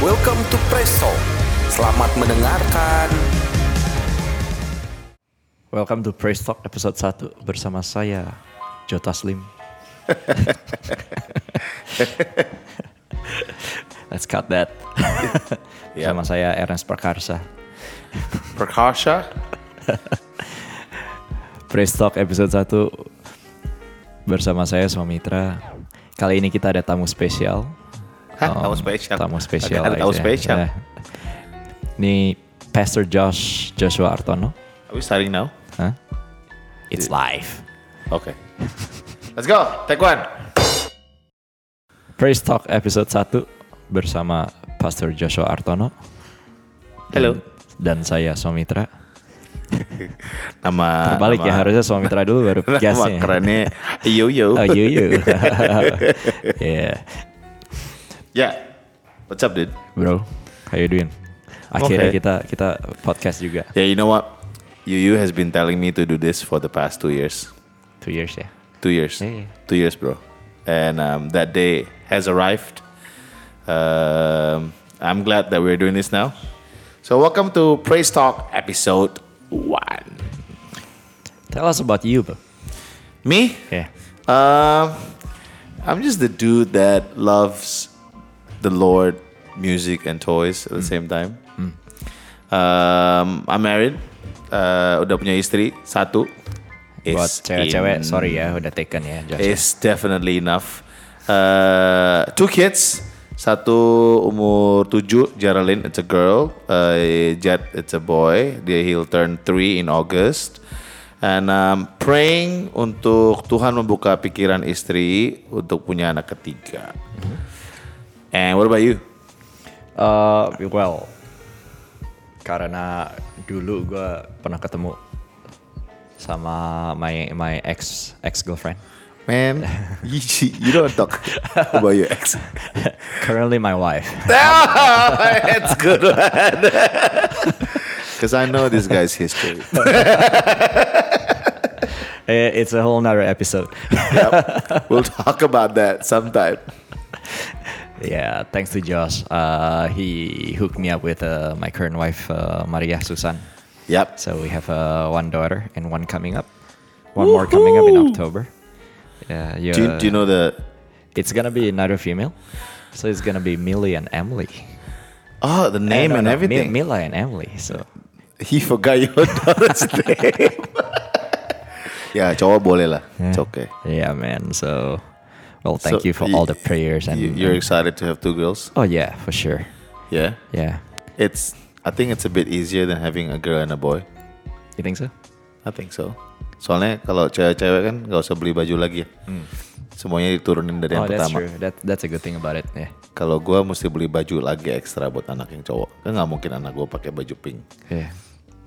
Welcome to Preso. Selamat mendengarkan. Welcome to Praise Talk episode 1 bersama saya Jota Slim. Let's cut that. Bersama saya Ernest Prakasa. Praise Talk episode 1 bersama saya Swamitra. Kali ini kita ada tamu spesial. Tamu spesial. Ada tamu spesial. Ini Pastor Joshua Hartono. Are we starting now? Huh? It's live. Okay. Let's go. Take one. Praise Talk episode 1 bersama Pastor Joshua Hartono. Hello. Dan saya Swamitra. Terbalik ya, harusnya Swamitra dulu baru guestnya. Nama kerennya Yuyo. Oh, Yuyo. Yeah. Yeah. What's up, dude? Bro, how you doing? Akhirnya kita podcast juga. Yeah, you know what? Yuyu has been telling me to do this for the past 2 years. 2 years, yeah. 2 years. Yeah. 2 years, bro. And that day has arrived. I'm glad that we're doing this now. So welcome to Praise Talk episode 1. Tell us about you, bro. Me? Yeah. I'm just the dude that loves the Lord, music, and toys at the same time. I'm married. Udah punya istri 1. Buat cewek-cewek, sorry ya, udah taken ya. It's definitely enough. 2 kids, 1 umur 7, Jeraline, it's a girl. Jet, it's a boy. He'll turn 3 in August. And praying untuk Tuhan membuka pikiran istri untuk punya anak ketiga. And what about you? Well, karena dulu gue pernah ketemu sama my ex girlfriend. Man, you don't talk about your ex. Currently my wife. Oh, that's good one. Because I know this guy's history. It's a whole nother episode. Yep. We'll talk about that sometime. Yeah, thanks to Josh. He hooked me up with my current wife, Maria, Susan. Yep. So we have 1 daughter and 1 coming up. One Woo-hoo! More coming up in October. Yeah. Do you know the? It's gonna be another female. So it's gonna be Millie and Emily. Oh, the name and everything. Millie and Emily. So he forgot your daughter's name. Yeah, cowok boleh lah. It's okay. Yeah, man. So. Well, thank you for all the prayers. And you're excited to have 2 girls? Oh yeah, for sure. Yeah? Yeah. I think it's a bit easier than having a girl and a boy. You think so? I think so. Soalnya kalau cewek-cewek kan gak usah beli baju lagi ya. Semuanya diturunin dari yang pertama. Oh, that's true. That's a good thing about it. Yeah. Kalau gue mesti beli baju lagi ekstra buat anak yang cowok. Kan gak mungkin anak gue pakai baju pink. Yeah,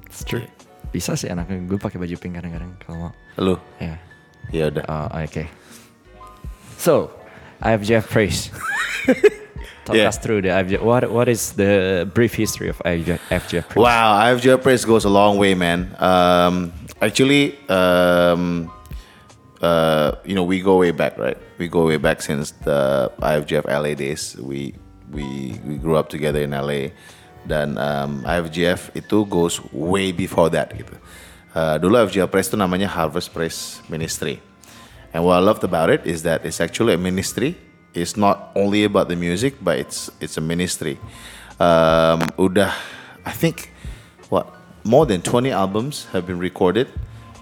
it's true. Yeah. Bisa sih anak gue pakai baju pink kadang-kadang kalau mau. Lu? Yeah. Ya udah. Oke. So, IFGF Praise. Talk us through the IFGF. What is the brief history of IFGF Praise? Wow, IFGF Praise goes a long way, man. We go way back, right? We go way back since the IFGF LA days. We grew up together in LA. Dan IFGF itu goes way before that, gitu. Dulu IFGF Praise itu namanya Harvest Praise Ministry. And what I loved about it is that it's actually a ministry. It's not only about the music, but it's a ministry. I think more than 20 albums have been recorded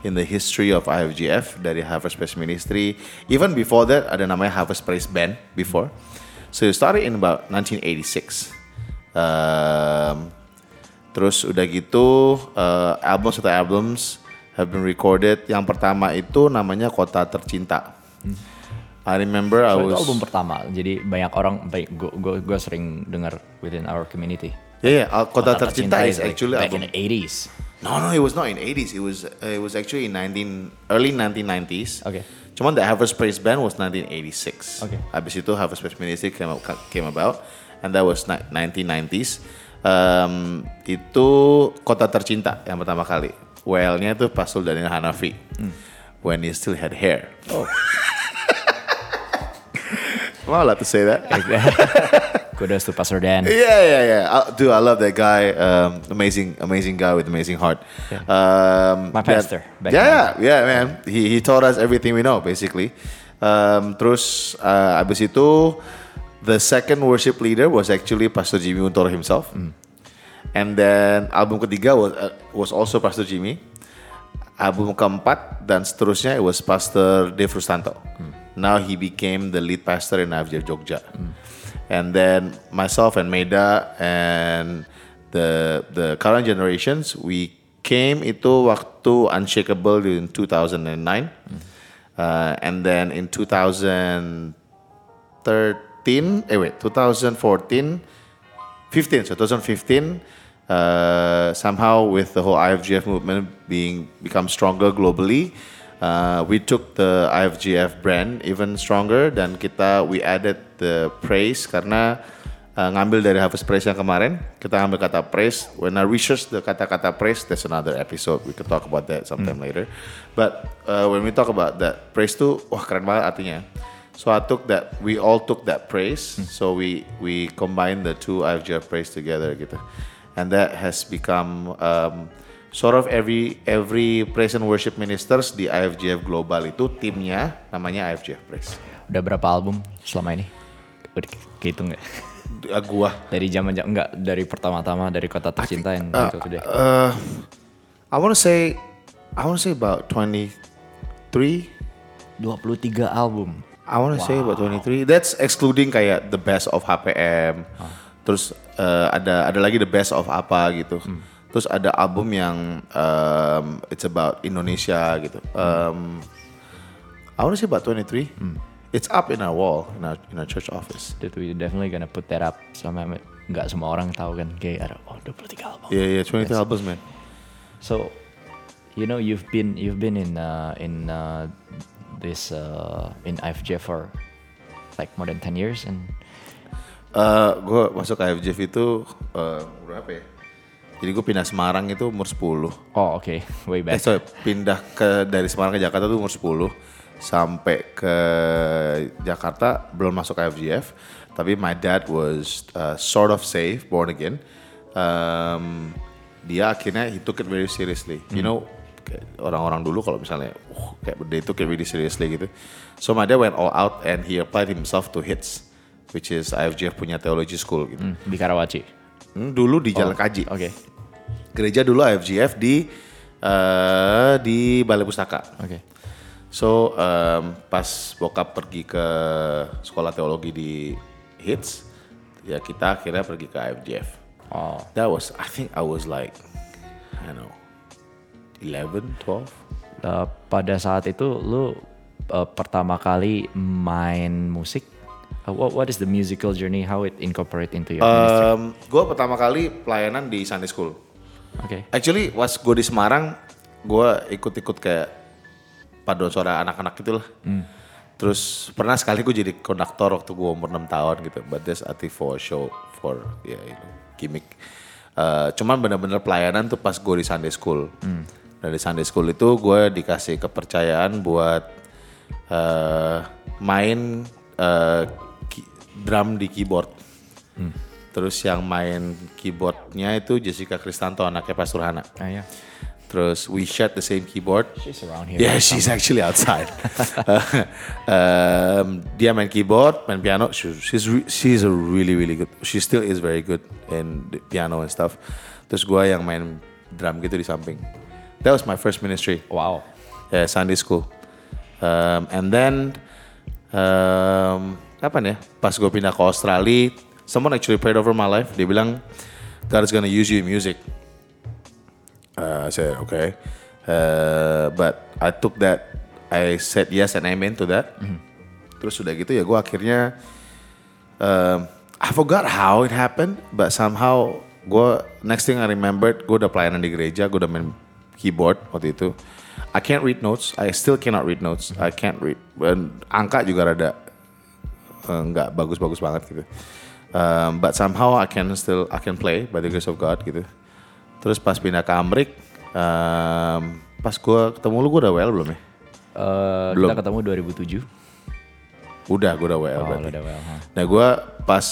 in the history of IFGF dari Harvest Praise Ministry. Even before that, ada namanya Harvest Praise Band before. So it started in about 1986. Terus udah gitu album setelah albums have been recorded. Yang pertama itu namanya Kota Tercinta. I remember itu album pertama. Jadi banyak orang gue sering dengar within our community. Kota Tercinta is actually back album in the 80s. No, it was not in 80s. It was actually in early 1990s. Okay. Cuman the Harvest Praise Band was 1986. Okay. Habis itu Harvest Praise Ministry came about and that was 1990s. Itu Kota Tercinta yang pertama kali. Well-nya tuh Pastor Daniel Hanafi. When he still had hair. Oh. Well, allowed to say that. Kudos to Pastor Dan. Dude, I love that guy. Amazing guy with amazing heart. Yeah. My pastor. Man. He taught us everything we know, basically. Terus abis itu, the second worship leader was actually Pastor Jimmy Untoro himself. Mm. And then album ketiga was also Pastor Jimmy. Album keempat dan seterusnya it was Pastor Devrustanto. Mm. Now he became the lead pastor in Avea Jogja. Mm. And then myself and Maida and the current generations, we came itu waktu Unshakable in 2009. Mm. And then in 2015, somehow with the whole IFGF movement become stronger globally, we took the IFGF brand even stronger dan we added the praise karena ngambil dari Harvest Praise yang kemarin, kita ambil kata praise. When I research the kata-kata praise, there's another episode, we can talk about that sometime later. But when we talk about that praise tuh, wah keren banget artinya. So I took that, we all took that praise. Mm. So we combined the two IFGF praise together gitu. And that has become sort of every praise and worship ministers di IFGF global itu timnya namanya IFGF praise. Udah berapa album selama ini? Udah kehitung enggak? Gua dari zaman enggak, dari pertama-tama dari Kota Tercinta yang itu sudah. I want to say about 23 album. I want to say about 23. That's excluding kayak the best of HPM. Oh. Terus ada lagi the best of apa gitu. Hmm. Terus ada album yang it's about Indonesia gitu. I want to say about 23. Hmm. It's up in our wall in our church office. That we definitely gonna put that up. Sama nggak semua orang tahu kan kayak ada 23 album. Yeah, 23 that's albums man. So you know you've been in this in IFGF for like more than 10 years and gue masuk IFGF itu berapa ya? Jadi gue pindah Semarang itu umur 10. Oh okay, way back. Pindah dari Semarang ke Jakarta tuh umur 10. Sampai ke Jakarta belum masuk IFGF. Tapi my dad was sort of safe, born again. Dia akhirnya he took it very seriously. You know, orang-orang dulu kalau misalnya kayak they took it really seriously gitu. So my dad went all out and he applied himself to HITS, which is IFGF punya theology school gitu. Di Karawaci? Dulu di Jalan Kaji. Okay. Gereja dulu IFGF di Balai Pustaka. Okay. So pas bokap pergi ke sekolah teologi di HITS, ya kita akhirnya pergi ke IFGF. Oh. I think I was like I don't know 11, 12. Pada saat itu lu pertama kali main musik. What is the musical journey? How it incorporate into your ministry? Gue pertama kali pelayanan di Sunday School. Okay. Actually, pas gue di Semarang, gue ikut-ikut kayak paduan suara anak-anak gitulah. Mm. Terus pernah sekali gue jadi konduktor waktu gue umur 6 tahun gitu. But that's actually for show, for gimmick. Cuman benar-benar pelayanan tuh pas gue di Sunday School. Mm. Dari Sunday School itu gue dikasih kepercayaan buat main drum di keyboard. Hmm. Terus yang main keyboardnya itu Jessica Christanto, anaknya Pastor Hana. Yeah. Terus we shared the same keyboard. She's around here. Yeah, she's actually outside. Dia main keyboard, main piano. She's a really good. She still is very good in the piano and stuff. Terus gue yang main drum gitu di samping. That was my first ministry. Wow. Yeah, Sunday School. And then, kapan ya? Pas gue pindah ke Australia, someone actually prayed over my life. Dia bilang, God is gonna use you in music. I said, okay. But I took that. I said yes and amen to that. Mm-hmm. Terus sudah gitu ya gue akhirnya, I forgot how it happened. But somehow, next thing I remembered, gue udah pelayanan di gereja, gue udah main keyboard waktu itu. I can't read notes. I still cannot read notes. I can't read. Angka juga rada nggak bagus-bagus banget gitu. But somehow I can play by the grace of God gitu. Terus pas pindah ke Amerik, pas gue ketemu lu udah well belum ya? Belum. Kita ketemu 2007. Udah, gue udah WL berarti. Udah WL. Nah gue pas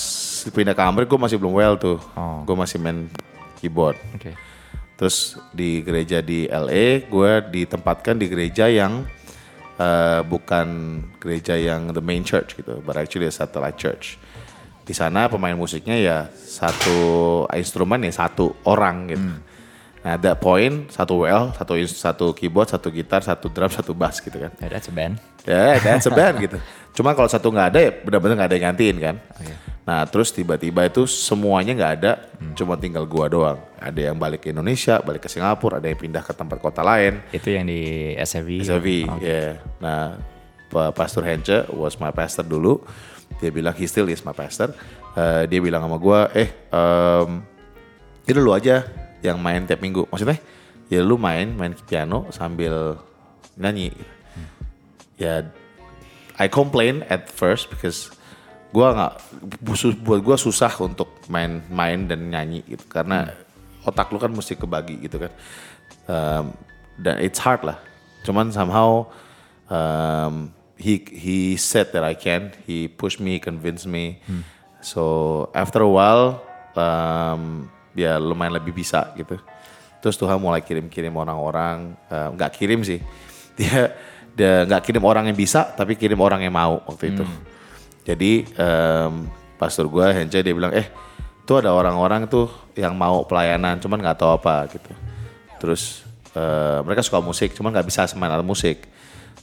pindah ke Amrik gue masih belum WL tuh. Oh. Gue masih main keyboard. Oke. Okay. Terus di gereja di LA gue ditempatkan di gereja yang bukan gereja yang the main church gitu, but actually a satellite church. Di sana pemain musiknya ya satu instrumen ya satu orang gitu. Hmm. Nah, ada poin, satu WL, satu keyboard, satu gitar, satu drum, satu bass gitu kan. Yeah, that's a band. Ya, yeah, that's a band gitu. Cuma kalau satu nggak ada ya benar-benar nggak ada yang gantiin kan. Okay. Nah, terus tiba-tiba itu semuanya nggak ada, cuma tinggal gua doang. Ada yang balik ke Indonesia, balik ke Singapura, ada yang pindah ke tempat kota lain. Itu yang di SFV. SFV, ya. Okay. Yeah. Nah, Pastor Hence was my pastor dulu. Dia bilang he still is my pastor. Dia bilang sama gua, itu lu aja yang main tiap minggu. Maksudnya ya lu main piano sambil nyanyi. Ya I complain at first because buat gue susah untuk main dan nyanyi gitu karena otak lu kan mesti kebagi gitu kan. Dan it's hard lah. Cuman somehow he said that I can. He pushed me, convinced me. So after a while ya lumayan lebih bisa gitu. Terus Tuhan mulai kirim orang-orang, gak kirim sih, dia gak kirim orang yang bisa tapi kirim orang yang mau waktu itu. Jadi pastor gue Hence dia bilang tuh ada orang-orang tuh yang mau pelayanan cuman gak tahu apa gitu. Terus mereka suka musik cuman gak bisa main alat musik.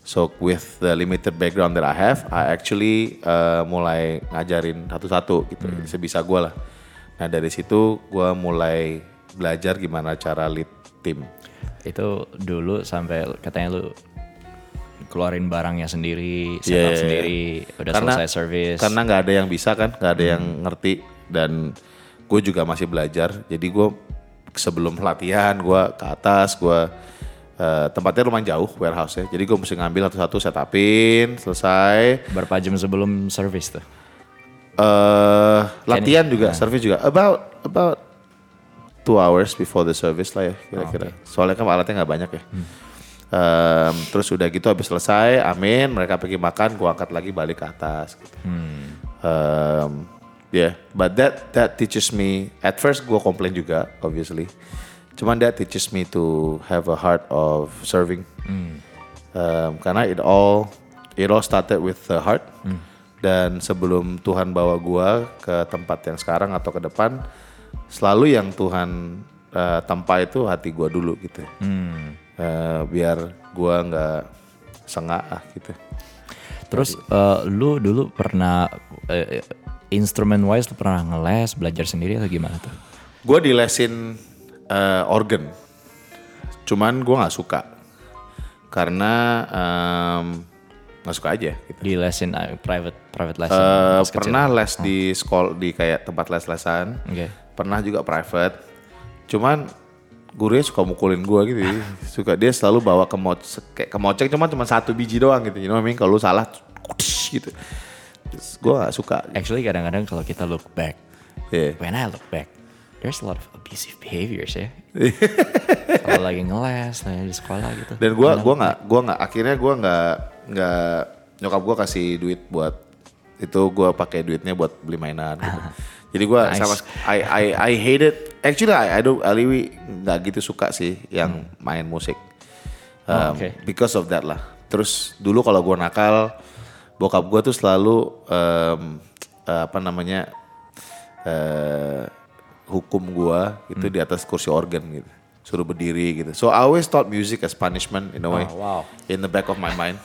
So with the limited background that I have, I actually mulai ngajarin satu-satu gitu, sebisa gue lah. Nah dari situ gue mulai belajar gimana cara lead tim. Itu dulu sampai katanya lu keluarin barangnya sendiri, setup sendiri, udah karena, selesai service. Karena gak ada yang bisa kan, gak ada yang ngerti. Dan gue juga masih belajar. Jadi gue sebelum latihan gue ke atas, gue tempatnya lumayan jauh warehouse-nya. Jadi gue mesti ngambil satu-satu, setupin, selesai. Berapa jam sebelum service tuh? Latihan juga, service juga about 2 hours before the service lah ya kira-kira. Okay. Soalnya kan alatnya nggak banyak ya. Terus udah gitu habis selesai, amin, mereka pergi makan, gua angkat lagi balik ke atas. Gitu. Yeah, but that teaches me. At first gua komplain juga, obviously. Cuman that teaches me to have a heart of serving. Karena it all started with the heart. Dan sebelum Tuhan bawa gue ke tempat yang sekarang atau ke depan, selalu yang Tuhan tempa itu hati gue dulu gitu. Biar gue gak sengak gitu. Terus lu dulu pernah instrument wise lu pernah ngeles, belajar sendiri atau gimana tuh? Gue dilesin organ, cuman gue gak suka karena gak suka aja gitu. Di lesin private lesson. Pernah les di sekolah, di kayak tempat les-lesan. Okay. Pernah juga private. Cuman gurunya suka mukulin gue gitu. Suka dia selalu bawa kemocek cuma satu biji doang gitu. You know what I mean? Kalau lu salah gitu. Gue gak suka. Gitu. Actually kadang-kadang kalau kita look back. Yeah. When I look back, there's a lot of abusive behaviors ya. Kalau lagi ngeles, di sekolah gitu. Dan gue nggak akhirnya gue nggak nyokap gue kasih duit buat itu, gue pakai duitnya buat beli mainan gitu. Jadi gue sama I hate it. Actually I nggak gitu suka sih yang main musik. Because of that lah. Terus dulu kalau gue nakal, bokap gue tuh selalu hukum gue itu di atas kursi organ gitu, suruh berdiri gitu. So I always thought music as punishment in a way. Oh, wow. In the back of my mind.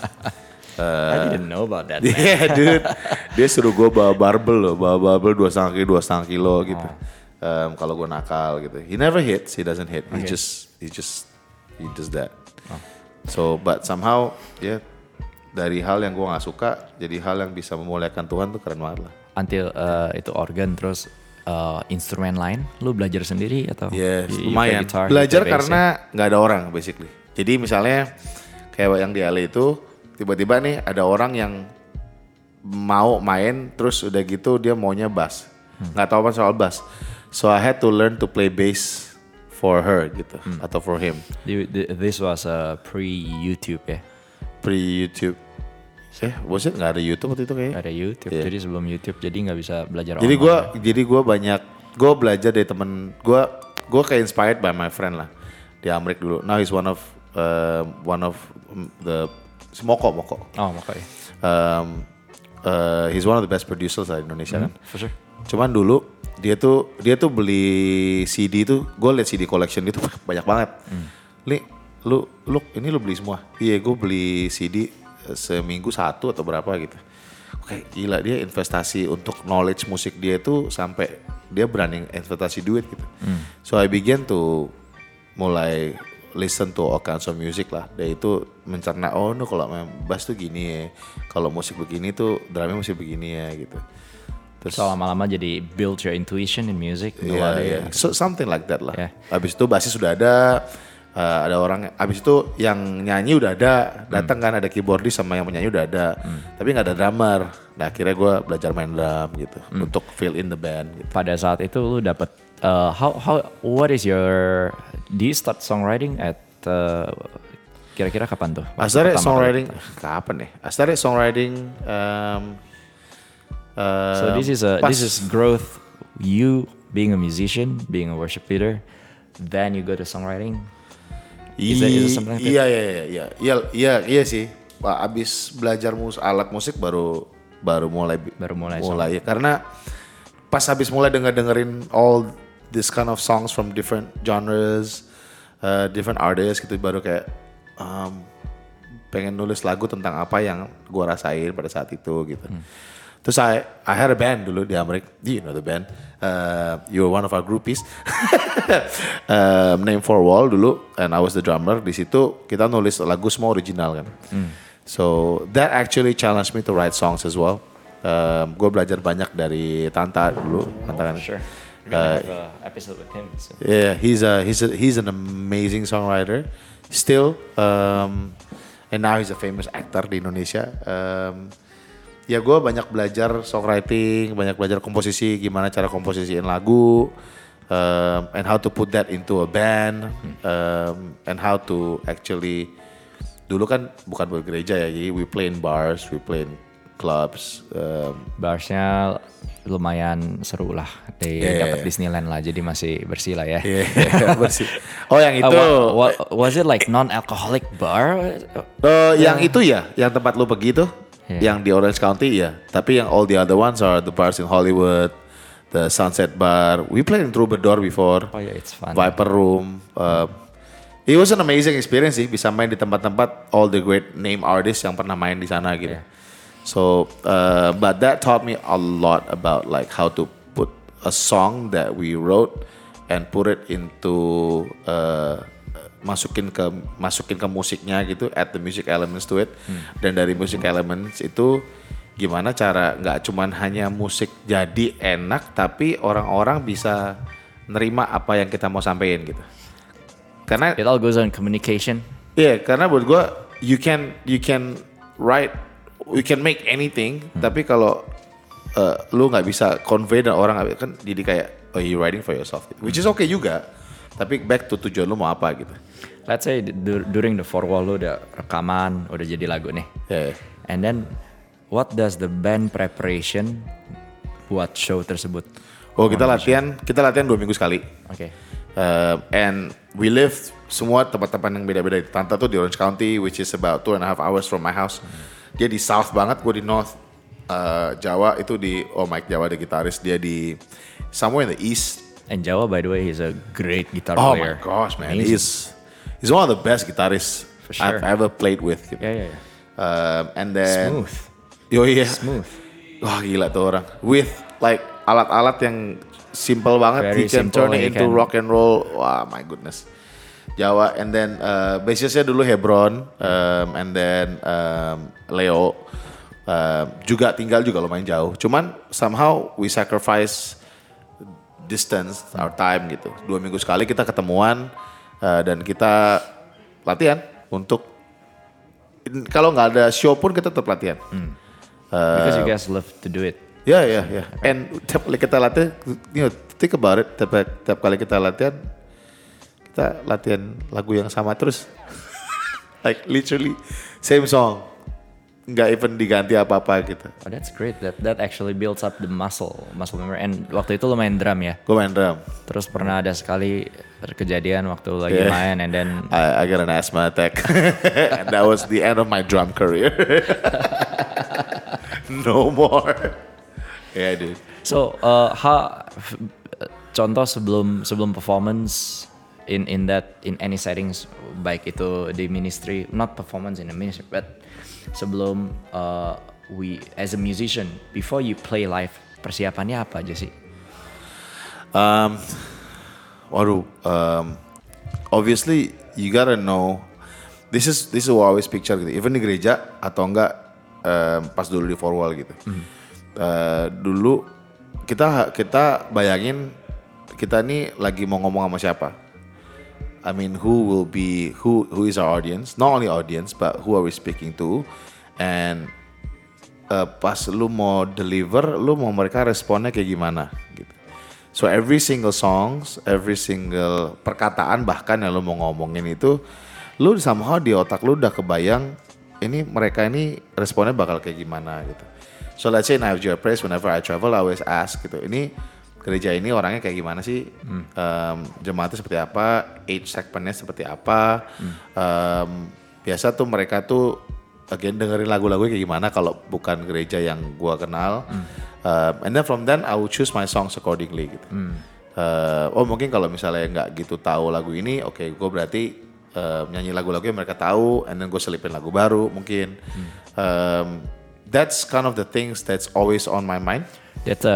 I didn't know about that. Yeah, dude. Dia suruh gue bawa barbel 2,5 kilo gitu. Kalau gue nakal gitu. He never hits, he doesn't hit. Okay. He does that. Oh. So but somehow dari hal yang gue nggak suka jadi hal yang bisa memuliakan Tuhan tuh keren banget lah. Until itu organ terus. Instrumen lain, lu belajar sendiri atau? Yes, lumayan. Guitar, belajar karena nggak ada orang basically. Jadi misalnya kayak yang di LA itu tiba-tiba nih ada orang yang mau main, terus udah gitu dia maunya bass, nggak tahu apa soal bass. So I had to learn to play bass for her gitu atau for him. This was pre YouTube ya? Pre YouTube. Bosen nggak ada YouTube waktu itu kayaknya. Nggak ada YouTube, jadi sebelum YouTube jadi nggak bisa belajar. Jadi gue, gue belajar dari temen gue. Gue kayak inspired by my friend lah di Amerika dulu. Now he's one of the Moko. Oh Moko ya. He's one of the best producers dari Indonesia kan. For sure. Cuman dulu dia tuh beli CD tuh, gue liat CD collection itu banyak banget. Li, lu beli semua? Iya, gue beli CD seminggu satu atau berapa gitu. Oke, gila, dia investasi untuk knowledge musik dia tuh sampai dia berani investasi duit gitu. So I began to mulai listen to all kinds of music lah. Dia itu mencerna, oh no, kalau bass tuh gini ya, kalau musik begini tuh drumnya mesti begini ya gitu. Terus so, lama-lama jadi build your intuition in music. So something like that lah. Abis itu bassis sudah ada orang. Abis itu yang nyanyi udah ada, datang kan, ada keyboardis sama yang menyanyi udah ada, tapi nggak ada drummer. Nah akhirnya gue belajar main drum gitu untuk fill in the band. Gitu. Pada saat itu lu dapat what is your, do you start songwriting at kira-kira kapan tuh? Asalnya songwriting kapan nih? Asalnya songwriting. So this is growth, you being a musician, being a worship leader, then you go to songwriting. Is that something like that? Iya sih. Abis belajar alat musik baru mulai ya, karena pas abis mulai dengerin all this kind of songs from different genres, different artists gitu, baru kayak pengen nulis lagu tentang apa yang gua rasain pada saat itu gitu. Terus I had a band dulu di Amerika. You know the band. You were one of our groupies. Named Four Wall dulu, and I was the drummer. Di situ kita nulis lagu semua original kan. So that actually challenged me to write songs as well. Gue belajar banyak dari Tanta dulu. Tanta kan. Sure. We're gonna have an episode with him. So. Yeah, he's an amazing songwriter. Still, and now he's a famous actor di Indonesia. Ya gue banyak belajar songwriting, banyak belajar komposisi, gimana cara komposisiin lagu, and how to put that into a band, and how to actually, dulu kan bukan bergereja ya, jadi we play in bars, we play in clubs. Barsnya lumayan seru lah, dapat Disneyland lah, jadi masih bersih lah ya. Bersih. Oh yang itu. Was it like non-alcoholic bar? Yang itu ya, yang tempat lu pergi tuh. Yang di Orange County ya, tapi yang all the other ones are the bars in Hollywood, the Sunset Bar. We played in Troubadour before. Oh yeah, it's fun. Viper Room. It was an amazing experience sih, bisa main di tempat-tempat all the great name artists yang pernah main di sana gitu. Yeah. So, but that taught me a lot about like how to put a song that we wrote and put it into masukin ke musiknya gitu, add the music elements to it. Dan dari music elements itu gimana cara nggak cuman hanya musik jadi enak, tapi orang-orang bisa nerima apa yang kita mau sampein gitu. Karena it all goes on communication. Iya, karena buat gue you can make anything, tapi kalau lu nggak bisa convey dan orang kan jadi kayak you writing for yourself, which is okay juga. Tapi back to tujuan lu mau apa gitu. Let's say during the Four Wall lu udah rekaman, udah jadi lagu nih. Yeah. And then what does the band preparation buat show tersebut? Oh, kita latihan 2 minggu sekali. Oke. Okay. And we live semua tempat-tempat yang beda-beda. Tanta tuh di Orange County, which is about 2.5 hours from my house. Dia di south banget, gue di north. Jawa itu di Mike Jawa, the gitaris, dia di somewhere in the east. And Jawa, by the way, he's a great guitar player. Oh my gosh, man. He's one of the best guitarists I've ever played with. Gitu. Yeah. And then... Smooth. Oh yeah. Smooth. Wah, gila tuh orang. With like alat-alat yang simple banget. Very he can turn it into rock and roll. Wah, my goodness. Jawa. And then basisnya dulu Hebron. And then Leo. Juga tinggal juga lumayan jauh. Cuman somehow we sacrifice... distance, our time gitu. 2 minggu sekali kita ketemuan dan kita latihan untuk kalau nggak ada show pun kita tetap latihan. Because you guys love to do it. Yeah. And tiap kali kita latihan, you know, think about it. Tiap kali kita latihan lagu yang sama terus. Like literally same song. nggak even diganti apa-apa gitu. Oh, that's great. That actually builds up the muscle memory. And waktu itu lo main drum ya? Gue main drum. Terus pernah ada sekali terkejadian waktu lagi main, and then I got an asthma attack. And that was the end of my drum career. No more. Yeah, dude. So, contoh sebelum performance in any settings, baik itu di ministry, not performance in the ministry, but sebelum we as a musician, before you play live, persiapannya apa aja sih? Obviously you gotta know. This is what I always picture gitu. Even di gereja atau enggak pas dulu di Four Wall gitu. Mm. Dulu kita bayangin kita nih lagi mau ngomong sama siapa. I mean, who is our audience? Not only audience, but who are we speaking to? And pas lu mau deliver, lu mau mereka responnya kayak gimana? Gitu. So every single songs, every single perkataan bahkan yang lu mau ngomongin itu, lu somehow di otak lu udah kebayang ini mereka ini responnya bakal kayak gimana gitu. So let's say in IFGF Praise, whenever I travel, I always ask gitu. Ini gereja ini orangnya kayak gimana sih, jemaatnya seperti apa, age segmentnya seperti apa, biasa tuh mereka tuh again dengerin lagu-lagu kayak gimana kalau bukan gereja yang gua kenal, and then from then I will choose my songs accordingly gitu. Mungkin kalau misalnya nggak gitu tahu lagu ini, oke, gua berarti nyanyi lagu-lagu yang mereka tahu, and then gua selipin lagu baru mungkin. That's kind of the things that's always on my mind. That's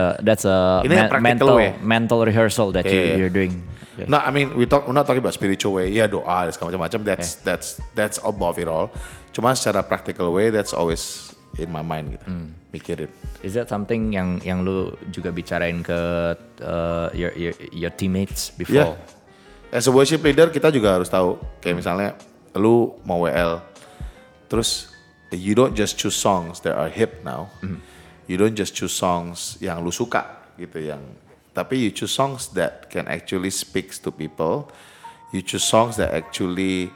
a mental rehearsal that you're doing. Yeah. No, I mean we're not talking about spiritual way. Ya doa, segala macam. That's above it all. Cuma secara practical way, that's always in my mind gitu. Mikirin. Is that something yang lu juga bicarain ke your teammates before? Yeah. As a worship leader kita juga harus tahu. Kayak misalnya lu mau WL, terus you don't just choose songs that are hip now. You don't just choose songs yang lu suka gitu, tapi you choose songs that can actually speaks to people. You choose songs that actually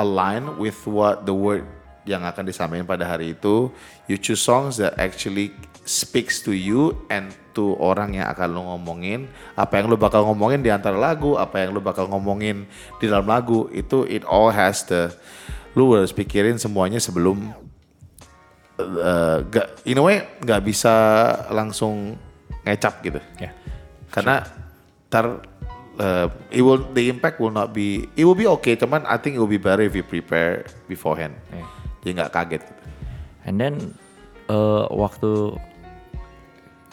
align with what the word yang akan disampaikan pada hari itu. You choose songs that actually speaks to you and to orang yang akan lu ngomongin. Apa yang lu bakal ngomongin di antara lagu, apa yang lu bakal ngomongin di dalam lagu, itu it all has the, lu harus pikirin semuanya sebelum in a way gak bisa langsung ngecap gitu, karena the impact will be okay, cuman I think it will be better if you prepare beforehand, jadi gak kaget gitu. And then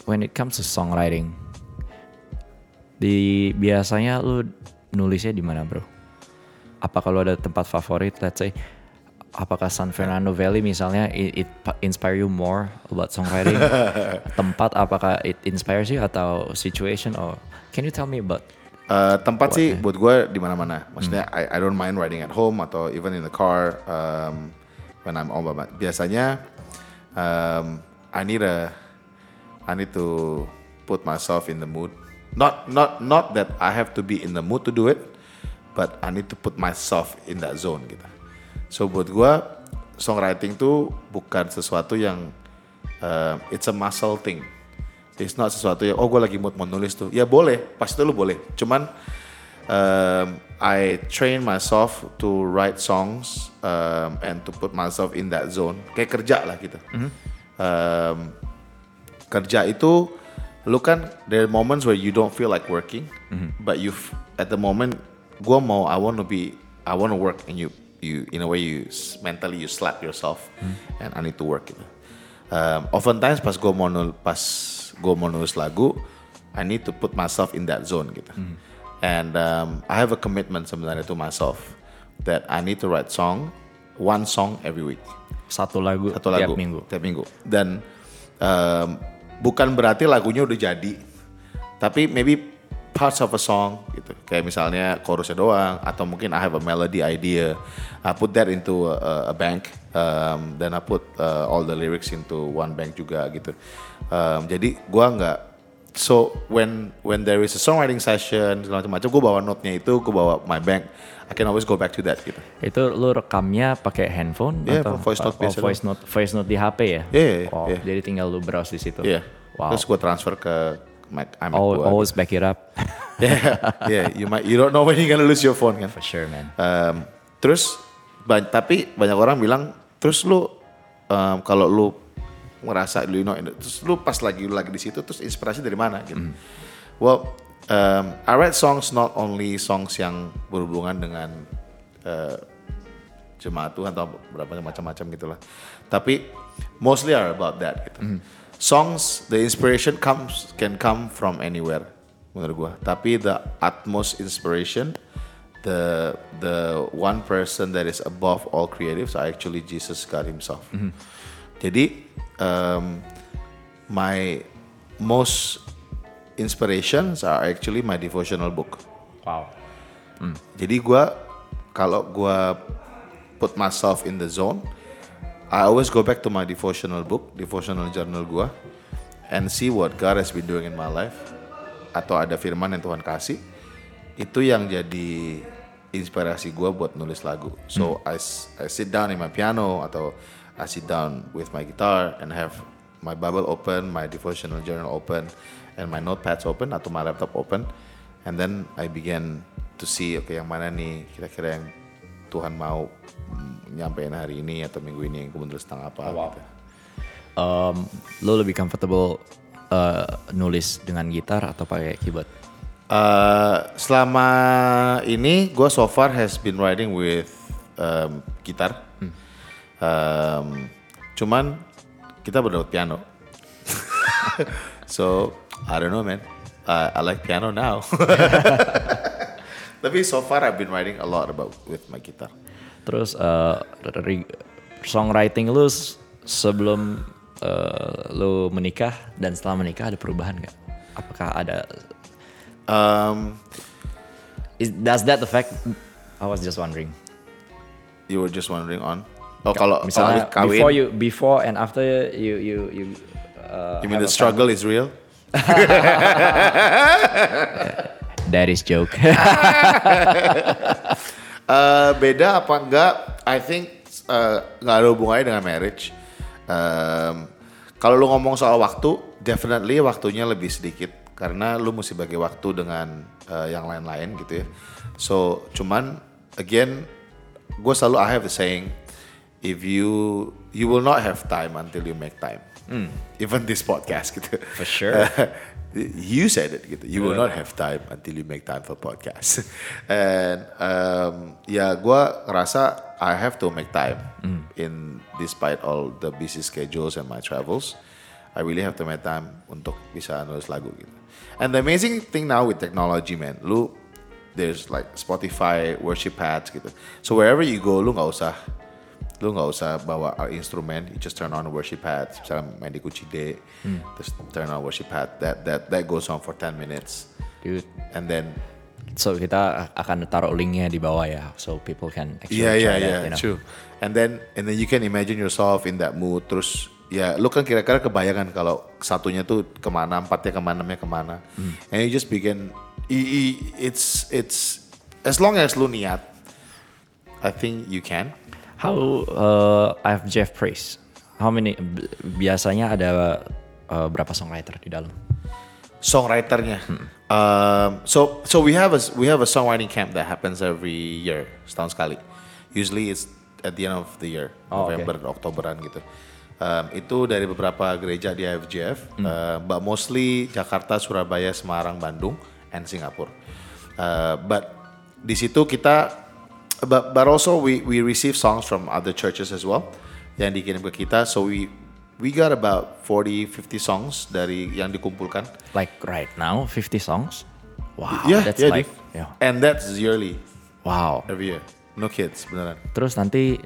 when it comes to songwriting, biasanya lu nulisnya di mana, bro? Apa kalau ada tempat favorit, let's say, apakah San Fernando Valley misalnya, it inspire you more about songwriting? Tempat apakah it inspires you atau situation, or can you tell me about? Tempat sih buat gue di mana-mana. Maksudnya I don't mind writing at home atau even in the car when I'm on my own. Biasanya I need to put myself in the mood. Not that I have to be in the mood to do it, but I need to put myself in that zone gitu. So buat gue songwriting tuh bukan sesuatu yang it's a muscle thing. It's not sesuatu yang gue lagi mood mau nulis tuh. Ya boleh, pasti lu boleh. Cuman I train myself to write songs and to put myself in that zone. Kayak kerja lah gitu. Kerja itu lu kan there are moments where you don't feel like working, but you at the moment gue mau I want to work, and you in a way you mentally you slap yourself and I need to work gitu. Oftentimes pas gue mau nulis lagu, I need to put myself in that zone gitu. And I have a commitment sebenarnya to myself that I need to write one song every week. Satu lagu tiap minggu. Dan bukan berarti lagunya udah jadi, tapi maybe parts of a song gitu. Kayak misalnya chorusnya doang, atau mungkin I have a melody idea, I put that into a bank, then I put all the lyrics into one bank juga gitu. Jadi gue nggak So when there is a songwriting session macam-macam, gue bawa note-nya itu, gue bawa my bank. I can always go back to that gitu. Itu lu rekamnya pakai handphone atau voice note di HP ya? Yeah. Jadi tinggal lu browse di situ. Yeah. Wow. Terus gue transfer ke iMac. Always back it up. You don't know when you're gonna lose your phone kan? For sure, man. Tapi banyak orang bilang terus lu kalau lu merasa terus lu pas lagi di situ terus inspirasi dari mana gitu. Mm. Well, I write songs not only songs yang berhubungan dengan jemaat Tuhan atau berapa macam-macam gitulah. Tapi mostly are about that gitu. Mm. Songs the inspiration can come from anywhere menurut gua. Tapi the utmost inspiration the one person that is above all creatives are actually Jesus God himself. Mm-hmm. Jadi my most inspirations are actually my devotional book. Wow. Mm. Jadi kalau gue put myself in the zone, I always go back to my devotional book, devotional journal gue, and see what God has been doing in my life. Atau ada firman yang Tuhan kasih, itu yang jadi inspirasi gue buat nulis lagu. So I sit down in my piano atau I sit down with my guitar and have my Bible open, my devotional journal open, and my notepads open atau my laptop open, and then I began to see yang mana nih kira-kira yang Tuhan mau nyampein hari ini atau minggu ini yang gue menulis tentang apa. Wow. Gitu. Lo lebih comfortable nulis dengan gitar atau pakai keyboard? Selama ini gue so far has been writing with gitar. Cuman kita berdapat piano. So I don't know man, I like piano now. Tapi so far I've been writing a lot with my guitar. Terus songwriting lu sebelum lu menikah dan setelah menikah ada perubahan gak? Apakah ada does that affect? I was just wondering. You were just wondering on? Oh, kalau misalnya kawin, before and after you you mean the struggle is real? That is joke. Beda apa enggak? I think enggak ada hubungannya dengan marriage. Kalau lu ngomong soal waktu, definitely waktunya lebih sedikit karena lu mesti bagi waktu dengan yang lain-lain gitu ya. So cuman again, gue selalu I have the saying, if you will not have time until you make time. Mm. Even this podcast gitu. For sure. You said it gitu. You will not have time until you make time for podcast. And gue ngerasa I have to make time. Mm. Despite all the busy schedules and my travels, I really have to make time untuk bisa nulis lagu gitu. And the amazing thing now with technology man, there's like Spotify, worship hats gitu. So wherever you go, lu nggak usah bawa instrumen, you just turn on worship hat, misalnya main di kucide, terus turn on worship hat, that goes on for 10 minutes, dude. And then so kita akan taruh linknya di bawah ya, so people can actually try that, you know? True. And then you can imagine yourself in that mood, terus ya lu kan kira-kira kebayangan kalau satunya tuh kemana, empatnya kemana, enamnya kemana, and you just begin, it's as long as lu niat, I think you can. How IFGF Praise? How many? Biasanya ada berapa songwriter di dalam? Songwriternya. So we have a songwriting camp that happens every year, setahun sekali. Usually it's at the end of the year, November, Oktoberan gitu. Itu dari beberapa gereja di IFGF, but mostly Jakarta, Surabaya, Semarang, Bandung, and Singapura. But di situ kita But also we receive songs from other churches as well yang dikirim ke kita, so we got about 40-50 songs dari yang dikumpulkan. Like right now 50 songs? Wow, and that's yearly. Wow. Every year. No kids, beneran. Terus nanti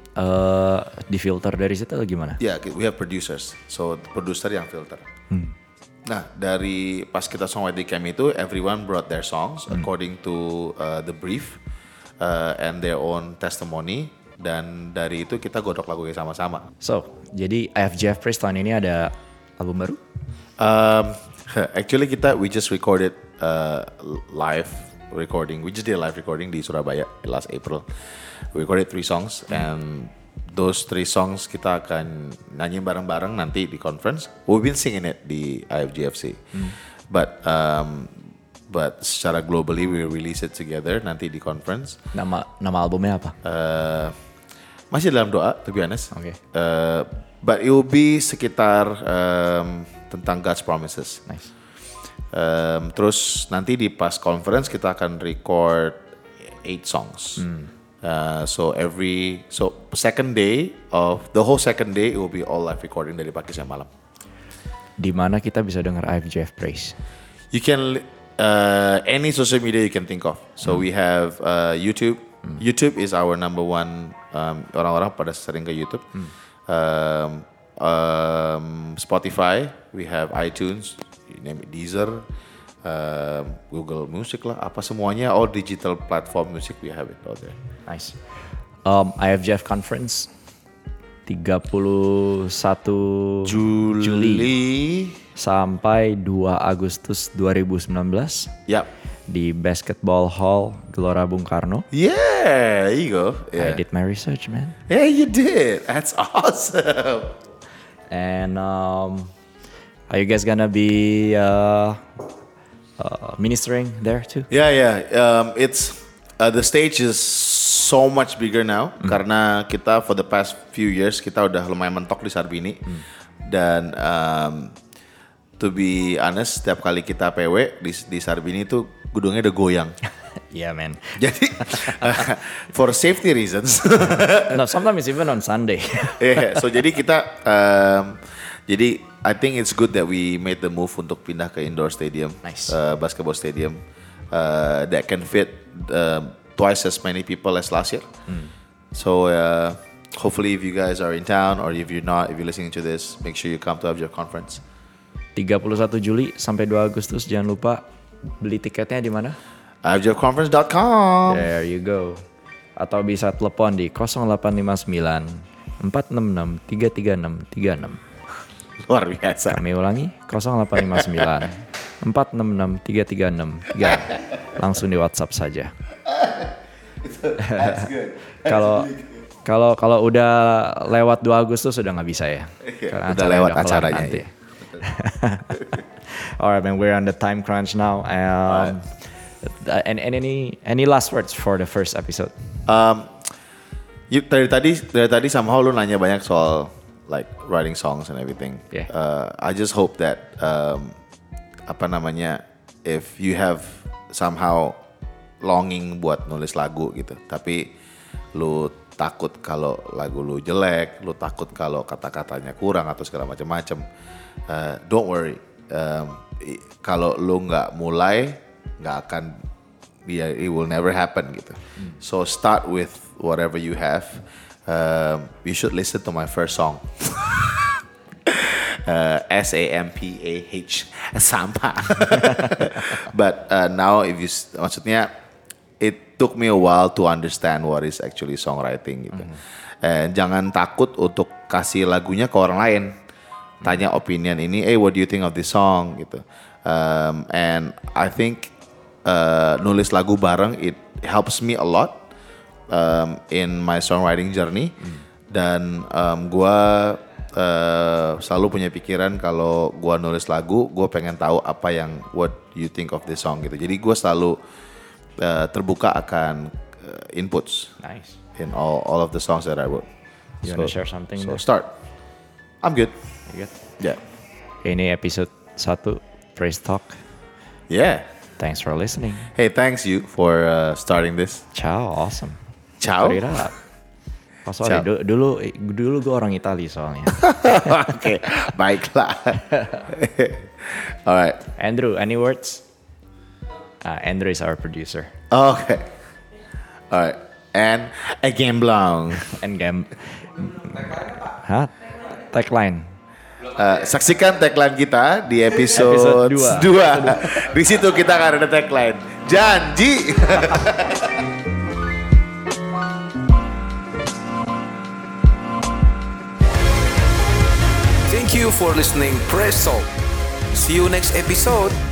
difilter dari situ atau gimana? Yeah, we have producers. So producer yang filter. Nah, dari pas kita songwriting camp itu, everyone brought their songs according to the brief. And their own testimony, dan dari itu kita godok lagunya sama-sama. So, jadi IFGF Praise tahun ini ada album baru? Actually kita we just recorded live recording. We just did a live recording di Surabaya last April. We recorded 3 songs and those 3 songs kita akan nyanyi bareng-bareng nanti di conference. We've been singing it di IFGFC. But secara globally we release it together nanti di conference. Nama albumnya apa? Masih dalam doa, to be honest. Okay. But it will be sekitar tentang God's promises. Nice. Terus nanti di pas conference kita akan record 8 songs. So second day of the whole second day it will be all live recording dari pagi sampai malam. Di mana kita bisa dengar IFGF Praise? You can any social media you can think of. So we have YouTube. YouTube is our number one. Orang-orang pada sering ke YouTube. Spotify, we have iTunes, you name it, Deezer, Google Music lah. Apa semuanya, all digital platform music we have it all there. Nice. IFGF Conference 31 Juli sampai 2 Agustus 2019. Yap. Di Basketball Hall Gelora Bung Karno. Yeah, there you go. Yeah. I did my research, man. Yeah, you did. That's awesome. And are you guys gonna be ministering there too? Yeah. It's the stage is so much bigger now karena kita for the past few years kita udah lumayan mentok di Sarbini dan to be honest, setiap kali kita PW di Sarbini itu gedungnya udah goyang. Yeah, man. Jadi for safety reasons. No, sometimes even on Sunday. Yeah, so jadi kita, jadi I think it's good that we made the move untuk pindah ke indoor stadium, nice. Basketball stadium that can fit twice as many people as last year. So hopefully, if you guys are in town or if you're not, if you're listening to this, make sure you come to have your conference. 31 Juli sampai 2 Agustus jangan lupa beli tiketnya di mana? IFGFconference.com. There you go. Atau bisa telepon di 0859 466 33636. Luar biasa. Kami ulangi 0859 466 33636. Langsung di WhatsApp saja. That's good. Kalau udah lewat 2 Agustus sudah enggak bisa ya. Karena udah lewat acaranya nanti. Ya. All right, man. We're on the time crunch now. And any last words for the first episode? Dari tadi somehow lu nanya banyak soal like writing songs and everything. Yeah. I just hope that if you have somehow longing buat nulis lagu gitu, tapi lu takut kalau lagu lu jelek, lu takut kalau kata-katanya kurang atau segala macam-macam. Don't worry. Kalau lu nggak mulai, nggak akan. Yeah, it will never happen gitu. So start with whatever you have. You should listen to my first song. Sampah. Sampah. But now, if you maksudnya. It took me a while to understand what is actually songwriting gitu. And jangan takut untuk kasih lagunya ke orang lain. Tanya opinion ini, what do you think of this song gitu. And I think nulis lagu bareng it helps me a lot in my songwriting journey. Dan gua selalu punya pikiran kalau gua nulis lagu, gua pengen tahu apa yang what you think of this song gitu. Jadi gua selalu terbuka akan inputs. Nice. In all of the songs that I wrote. You wanna share something? So start. I'm good. You good? Yeah. Ini episode 1 Praise Talk. Yeah. Thanks for listening. Hey, thanks you for starting this. Ciao, awesome. Ciao. Oh, sorry. Dulu gue orang Italia soalnya. Oke, baiklah. Alright. Andrew, any words? Andrew is our producer. Okay. All right. And a game long. And game. Hah? Tagline. Saksikan tagline kita di episode 2. Di situ kita akan ada tagline. Janji. Thank you for listening Praise Talk. See you next episode.